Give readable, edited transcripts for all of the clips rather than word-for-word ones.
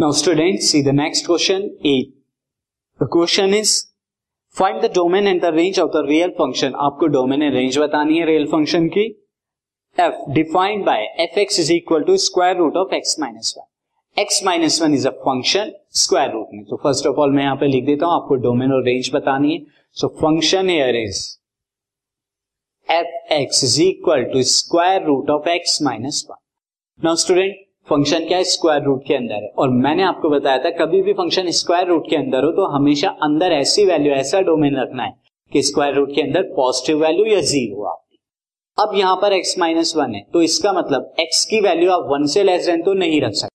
Now students, see the next question 8. The question is find the domain and the range of the real function. आपको domain and range बतानी है real function की. f defined by fx is equal to square root of x minus 1. x minus 1 is a function square root में. तो first of all मैं यहाँ पे लिख देता हूँ, आपको डोमेन और रेंज बतानी है. So function here is fx is equal to square root of x minus 1. Now student, function क्या है? स्क्वायर रूट के अंदर है. और मैंने आपको बताया था कभी भी फंक्शन स्क्वायर रूट के अंदर हो तो हमेशा अंदर ऐसी वैल्यू, ऐसा डोमेन रखना है कि स्क्वायर रूट के अंदर पॉजिटिव वैल्यू या जीरो आपकी. अब यहाँ पर x माइनस 1 है तो इसका मतलब x की वैल्यू आप 1 से लेस देन तो नहीं रख सकते.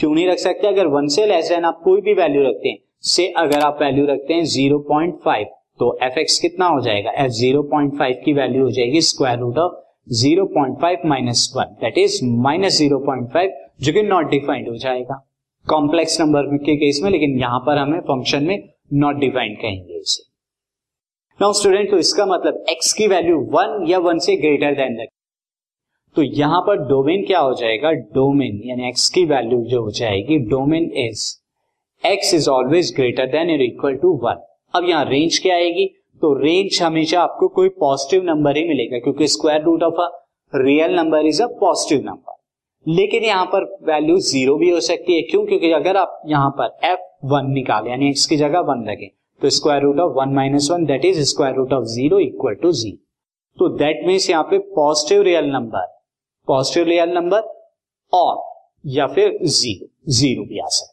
क्यों नहीं रख सकते? अगर 1 से लेस देन आप कोई भी वैल्यू रखते हैं, से अगर आप वैल्यू रखते हैं 0.5 तो fx कितना हो जाएगा? f 0.5 की वैल्यू हो जाएगी square root of 0.5 minus 1, that is minus 0.5, जो कि नॉट डिफाइंड हो जाएगा कॉम्प्लेक्स नंबर के केस में, लेकिन यहां पर हमें फंक्शन में नॉट डिफाइंड कहेंगे इसे. नाउ स्टूडेंट, तो इसका मतलब x की वैल्यू 1 या 1 से ग्रेटर देन रखें तो यहां पर डोमेन क्या हो जाएगा? डोमेन यानी x की वैल्यू जो हो जाएगी, domain is x is always greater than और इक्वल टू 1. अब यहां रेंज क्या आएगी? तो रेंज हमेशा आपको कोई पॉजिटिव नंबर ही मिलेगा क्योंकि square root of a real number is a positive number. लेकिन यहां पर वैल्यू जीरो भी हो सकती है. क्यों? क्योंकि अगर आप यहां पर f1 निकालें यानी x की जगह 1 रखें तो square root of 1 minus 1 that is square root of 0 equal to 0. तो दैट मीन्स यहाँ पे पॉजिटिव रियल नंबर और या फिर जीरो भी आ सकता है.